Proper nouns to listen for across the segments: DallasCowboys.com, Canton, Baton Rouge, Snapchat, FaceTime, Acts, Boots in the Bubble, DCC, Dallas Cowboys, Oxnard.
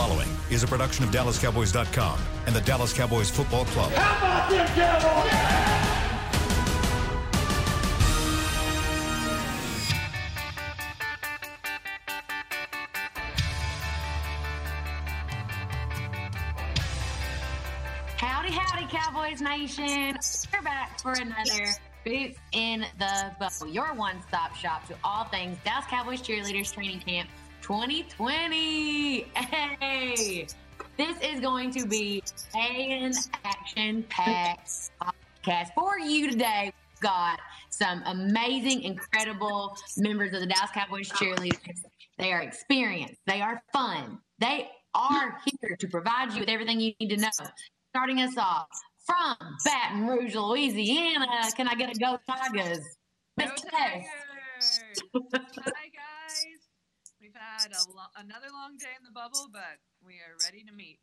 following is a production of DallasCowboys.com and the Dallas Cowboys Football Club. How about them Cowboys? Yeah! Howdy, Cowboys Nation. We're back for another Boots in the Bubble, your one-stop shop to all things Dallas Cowboys Cheerleaders Training Camp 2020. Hey! This is going to be an action-packed podcast for you today. We've got some amazing, incredible members of the Dallas Cowboys Cheerleaders. They are experienced. They are fun. They are here to provide you with everything you need to know. Starting us off from Baton Rouge, Louisiana. Can I get a go Tigers? Go Tigers! Hi, guys. We've had another long day in the bubble, but we are ready to meet.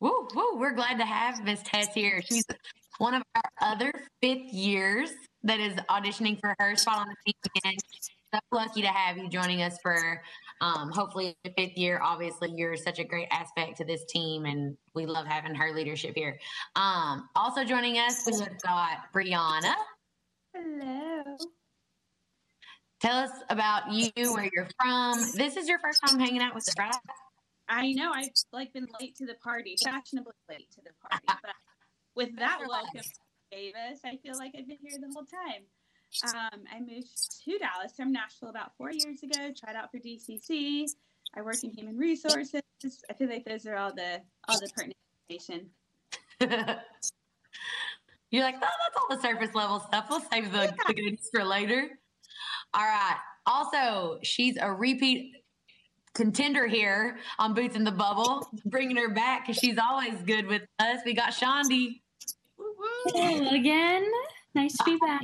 Woo, woo. We're glad to have Miss Tess here. She's one of our other fifth years that is auditioning for her spot on the team. And so lucky to have you joining us for hopefully the fifth year. Obviously, you're such a great aspect to this team, and we love having her leadership here. Also joining us, we have got Brianna. Hello. Tell us about you, where you're from. This is your first time hanging out with us, right? I know. I've been late to the party, fashionably late to the party. But with that welcome, Davis, I feel like I've been here the whole time. I moved to Dallas from Nashville about 4 years ago, tried out for DCC. I work in human resources. I feel like those are all the pertinent information. You're like, oh, that's all the surface level stuff. We'll save the goodies for later. All right. Also, she's a repeat contender here on Boots in the Bubble, bringing her back because she's always good with us. We got Shondi. Hello again. Nice to be back.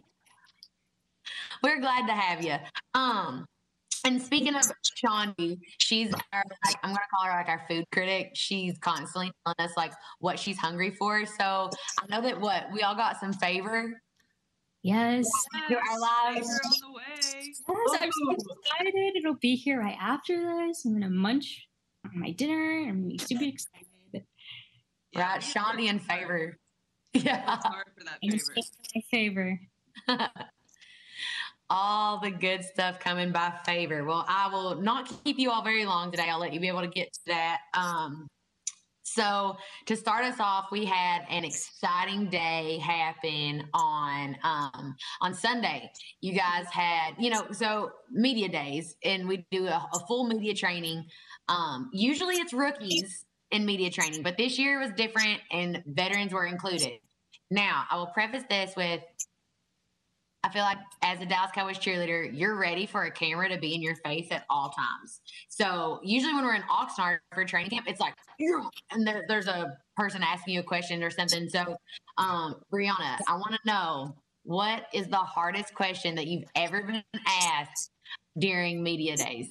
We're glad to have you. And speaking of Shondi, she's our, I'm going to call her our food critic. She's constantly telling us what she's hungry for. So I know that we all got some favor. Yes. You're our lives. Favor on the way. Yes, I'm excited. It'll be here right after this. I'm going to munch on my dinner. I'm going to be super excited. Right, Shondi in favor. Yeah. It's hard for that favor. My favor. All the good stuff coming by favor. Well, I will not keep you all very long today. I'll let you be able to get to that. So to start us off, we had an exciting day happen on Sunday. You guys had, so media days, and we do a full media training. Usually it's rookies in media training, but this year was different and veterans were included. Now, I will preface this with, I feel like as a Dallas Cowboys cheerleader, you're ready for a camera to be in your face at all times. So usually when we're in Oxnard for training camp, it's and there's a person asking you a question or something. So, Brianna, I want to know, what is the hardest question that you've ever been asked during media days?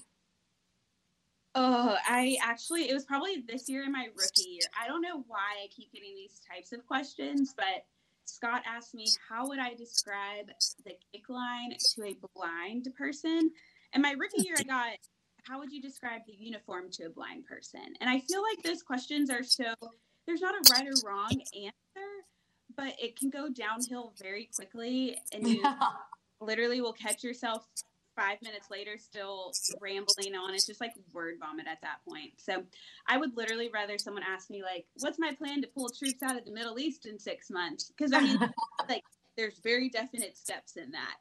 Oh, it was probably this year in my rookie year. I don't know why I keep getting these types of questions, but Scott asked me, how would I describe the kick line to a blind person? And my rookie year, I got, how would you describe the uniform to a blind person? And I feel like those questions are there's not a right or wrong answer, but it can go downhill very quickly. And you literally will catch yourself 5 minutes later still rambling on. It's just word vomit at that point. So I would literally rather someone ask me what's my plan to pull troops out of the Middle East in 6 months? Because there's very definite steps in that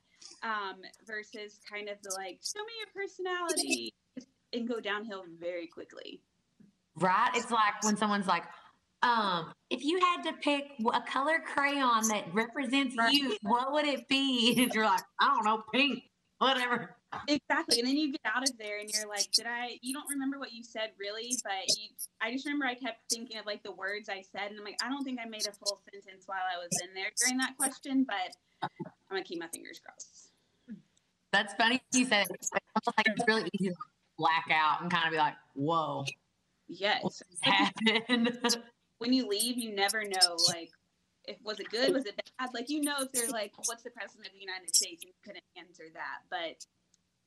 versus kind of the show me your personality and go downhill very quickly. Right. It's like when someone's if you had to pick a color crayon that represents you, what would it be? And you're like, I don't know, pink. Whatever. Exactly. And then you get out of there and you're like, you don't remember what you said really, but I just remember I kept thinking of the words I said. And I'm I don't think I made a full sentence while I was in there during that question, but I'm going to keep my fingers crossed. That's funny. You said it's it's really easy to black out and kind of be like, whoa. Yes. What happened? When you leave, you never know, was it good? Was it bad? If they're what's the president of the United States? And you couldn't answer that. But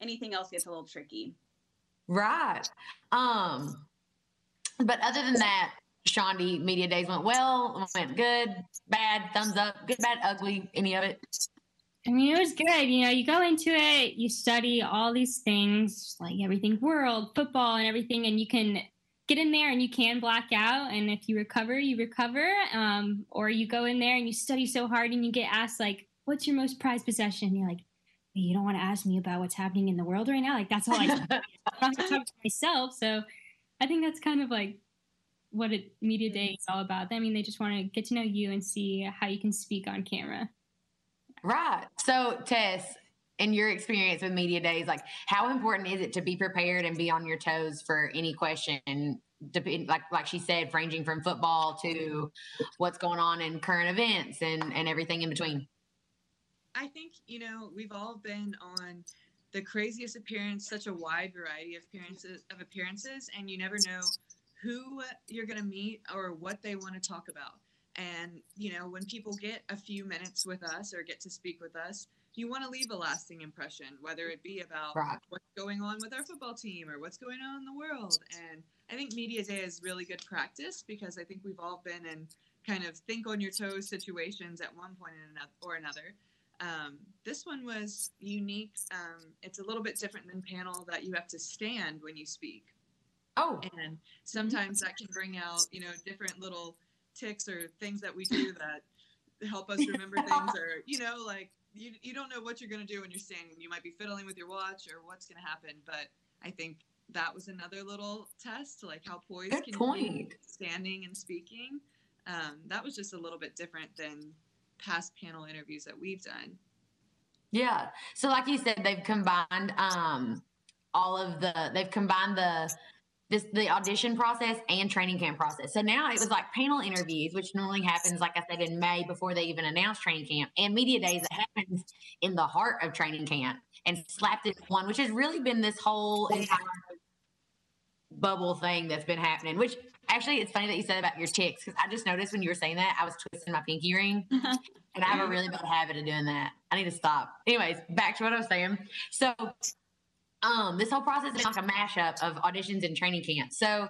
anything else gets a little tricky. Right. But other than that, Shondi media days went well, went good, bad, thumbs up, good, bad, ugly, any of it? I mean, it was good. You know, you go into it, you study all these things, like everything, world, football and everything, and you can get in there and you can black out. And if you recover, you recover. Or you go in there and you study so hard and you get asked, like, what's your most prized possession? And you're like, hey, you don't want to ask me about what's happening in the world right now. Like, that's all I do. I have to talk to myself. So I think that's kind of like what a media day is all about. I mean, they just want to get to know you and see how you can speak on camera. Right. So Tess, in your experience with media days, like how important is it to be prepared and be on your toes for any question? Like she said, ranging from football to what's going on in current events and everything in between. I think, you know, we've all been on the craziest appearance, such a wide variety of appearances, and you never know who you're going to meet or what they want to talk about. And, you know, when people get a few minutes with us or get to speak with us, you want to leave a lasting impression, whether it be about what's going on with our football team or what's going on in the world. And I think media day is really good practice because I think we've all been in kind of think on your toes situations at one point or another. This one was unique. It's a little bit different than panel that you have to stand when you speak. Oh, and sometimes that can bring out, you know, different little tics or things that we do that help us remember things, or, you know, like you don't know what you're going to do when you're standing. You might be fiddling with your watch or what's going to happen. But I think that was another little test, like how poised can you be standing and speaking. That was just a little bit different than past panel interviews that we've done. Yeah. So like you said, they've combined the audition process and training camp process. So now it was like panel interviews, which normally happens, like I said, in May before they even announce training camp, and media days that happens in the heart of training camp, and slapped into one, which has really been this whole entire bubble thing that's been happening. Which actually, it's funny that you said about your tics, because I just noticed when you were saying that I was twisting my pinky ring, and I have a really bad habit of doing that. I need to stop. Anyways, back to what I was saying. So. This whole process is like a mashup of auditions and training camp. So,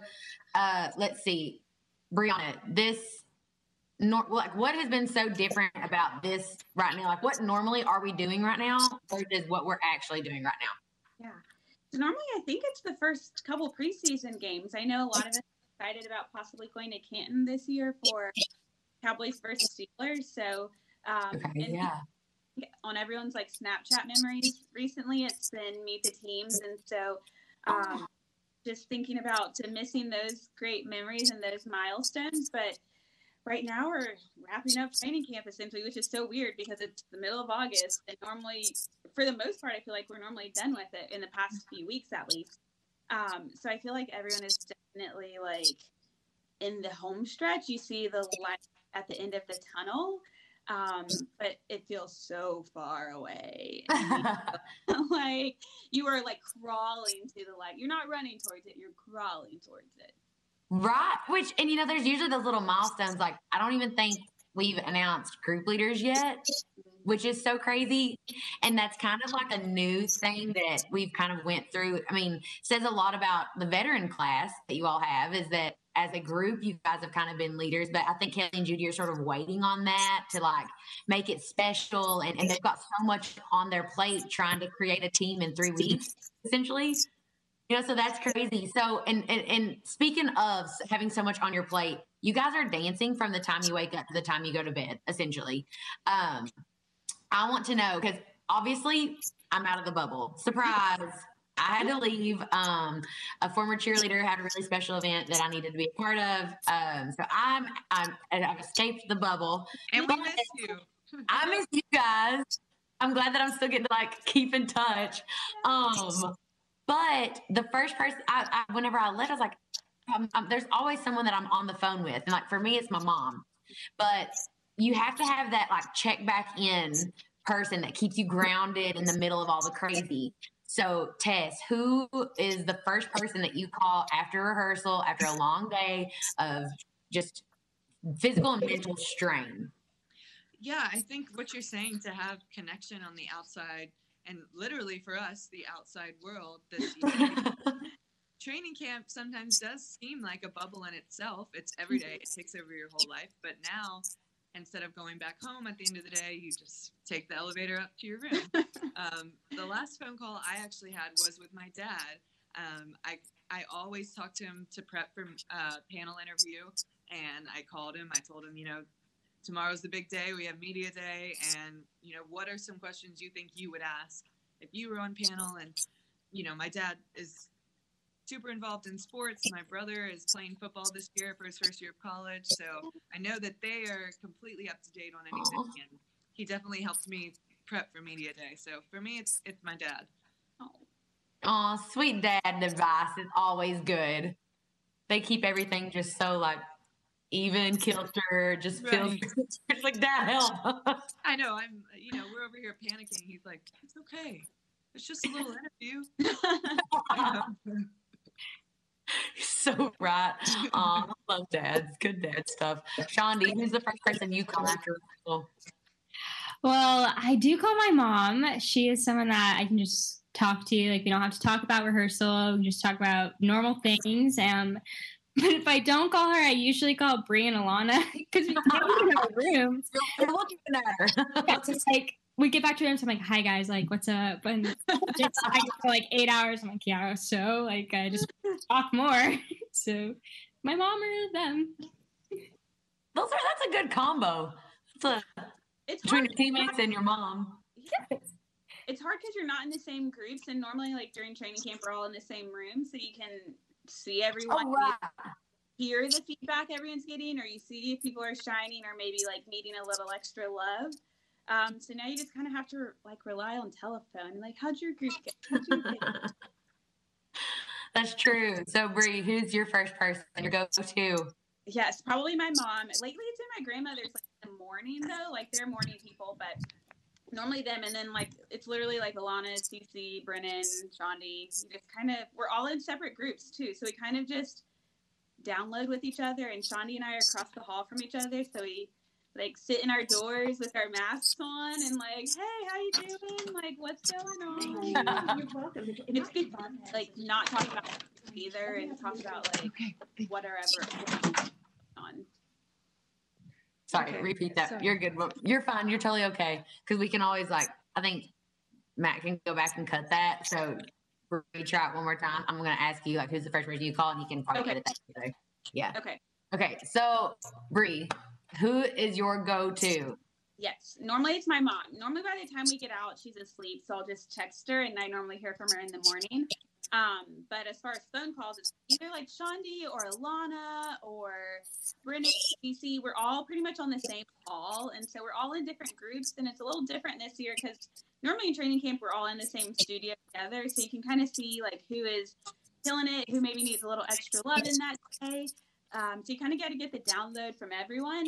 let's see, Brianna, what has been so different about this right now? Like, what normally are we doing right now versus what we're actually doing right now? Yeah. So normally I think it's the first couple preseason games. I know a lot of us are excited about possibly going to Canton this year for Cowboys versus Steelers. So, on everyone's like Snapchat memories recently, it's been meet the teams. And so just thinking about missing those great memories and those milestones. But right now we're wrapping up training camp essentially, which is so weird because it's the middle of August. And normally, for the most part, I feel like we're normally done with it in the past few weeks at least. So I feel like everyone is definitely like in the home stretch. You see the light at the end of the tunnel. But it feels so far away. Like you are like crawling to the light. You're not running towards it. You're crawling towards it. Right. Which, and you know, there's usually those little milestones. Like I don't even think we've announced group leaders yet, which is so crazy. And that's kind of like a new thing that we've kind of went through. I mean, says a lot about the veteran class that you all have, is that as a group, you guys have kind of been leaders, but I think Kelly and Judy are sort of waiting on that to like make it special. And they've got so much on their plate trying to create a team in 3 weeks, essentially. You know, so that's crazy. So, and speaking of having so much on your plate, you guys are dancing from the time you wake up to the time you go to bed, essentially. I want to know, because obviously I'm out of the bubble. Surprise. I had to leave. A former cheerleader had a really special event that I needed to be a part of. So I've escaped the bubble. And we miss you. I miss you guys. I'm glad that I'm still getting to like keep in touch. But the first person, whenever I left, I was like, there's always someone that I'm on the phone with. And like, for me, it's my mom. But you have to have that like check back in person that keeps you grounded in the middle of all the crazy. So, Tess, who is the first person that you call after rehearsal, after a long day of just physical and mental strain? Yeah, I think what you're saying, to have connection on the outside, and literally for us, the outside world this year, training camp sometimes does seem like a bubble in itself. It's every day. It takes over your whole life. But now, instead of going back home at the end of the day, you just take the elevator up to your room. The last phone call I actually had was with my dad. I always talk to him to prep for panel interview, and I called him. I told him, you know, tomorrow's the big day. We have media day, and, you know, what are some questions you think you would ask if you were on panel? And, you know, my dad is super involved in sports. My brother is playing football this year for his first year of college, so I know that they are completely up to date on anything. Aww. And he definitely helped me prep for media day. So for me, it's my dad. Oh, sweet dad advice is always good. They keep everything just so like even kilter, just right. Feels it's like dad help. I know. I'm, you know, we're over here panicking. He's like, it's okay. It's just a little interview. So right. I love dads. Good dad stuff. Shondi, who's the first person you call after school? Well, I do call my mom. She is someone that I can just talk to. Like, we don't have to talk about rehearsal. We can just talk about normal things. But if I don't call her, I usually call Brie and Alana because we can't get in our rooms. It won't even matter. Yeah, it's just like, we get back to them, so I'm like, hi, guys, like, what's up? And just, I go for, like, 8 hours. I'm like, yeah, so, like, I just talk more. So my mom or them. That's a good combo. It's between your teammates and your mom. Yes. It's hard because you're not in the same groups, and normally, like, during training camp, we're all in the same room, so you can see everyone. Oh, wow. Hear the feedback everyone's getting, or you see if people are shining or maybe, like, needing a little extra love. So now you just kind of have to like rely on telephone. Like, how'd your group get? That's true. So Brie, who's your first person you go to? Yes, probably my mom. Lately it's been my grandmother's like in the morning though. Like they're morning people, but normally them. And then like, it's literally like Alana, Cece, Brennan, Shondi. Just kind of, we're all in separate groups too. So we kind of just download with each other, and Shondi and I are across the hall from each other. So we like sit in our doors with our masks on and like, hey, how you doing? Like, what's going on? You're welcome. It's good, like, not talking about either and talk about like whatever on. Sorry, okay. Repeat that. Sorry. You're good. You're fine. You're totally okay. Because we can always like, I think Matt can go back and cut that. So retry it one more time. I'm gonna ask you like, who's the first person you call, and you can probably edit that together. Yeah. Okay. Okay. So Bree, who is your go-to? Yes. Normally it's my mom. Normally by the time we get out, she's asleep. So I'll just text her, and I normally hear from her in the morning. But as far as phone calls, it's either like Shondi or Alana or Brennan, CC. We're all pretty much on the same call. And so we're all in different groups, and it's a little different this year because normally in training camp, we're all in the same studio together. So you can kind of see like who is killing it, who maybe needs a little extra love in that day. So you kind of got to get the download from everyone.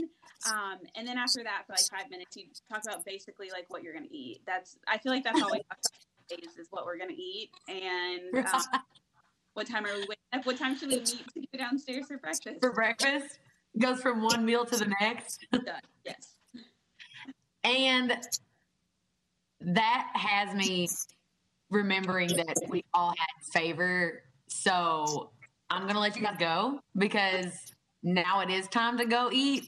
And then after that, for like 5 minutes, you talk about basically like what you're going to eat. I feel like that's all we talk about these days is what we're going to eat. And what time are we waking up? What time should we meet to go downstairs for breakfast? For breakfast? Goes from one meal to the next? Yes. And that has me remembering that we all had favor. So I'm going to let you guys go because now it is time to go eat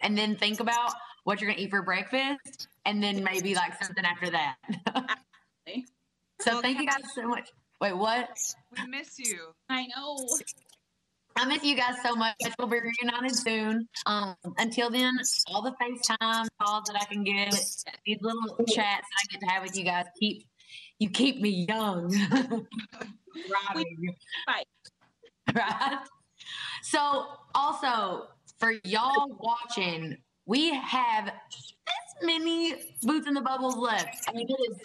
and then think about what you're going to eat for breakfast and then maybe like something after that. So well, thank you guys so much. Wait, what? We miss you. I know. I miss you guys so much. We'll be reunited soon. Until then, all the FaceTime calls that I can get, these little chats that I get to have with you guys, you keep me young. Bye. Right. So also for y'all watching, we have this many Boots in the Bubbles left. I mean, it is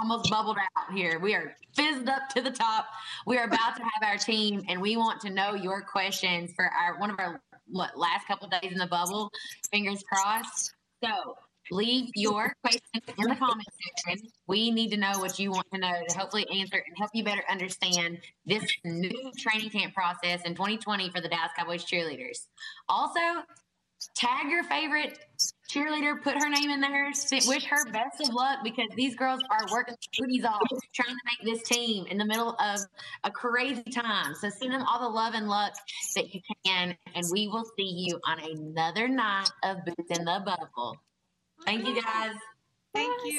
almost bubbled out here. We are fizzed up to the top. We are about to have our team, and we want to know your questions for one of our last couple days in the bubble. Fingers crossed. So leave your questions in the comment section. We need to know what you want to know to hopefully answer and help you better understand this new training camp process in 2020 for the Dallas Cowboys cheerleaders. Also, tag your favorite cheerleader, put her name in there, wish her best of luck, because these girls are working their booties off trying to make this team in the middle of a crazy time. So send them all the love and luck that you can, and we will see you on another night of Boots in the Bubble. Thank you, guys. Thank you.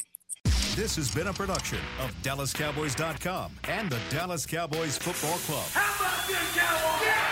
This has been a production of DallasCowboys.com and the Dallas Cowboys Football Club. How about this, Cowboys? Yeah!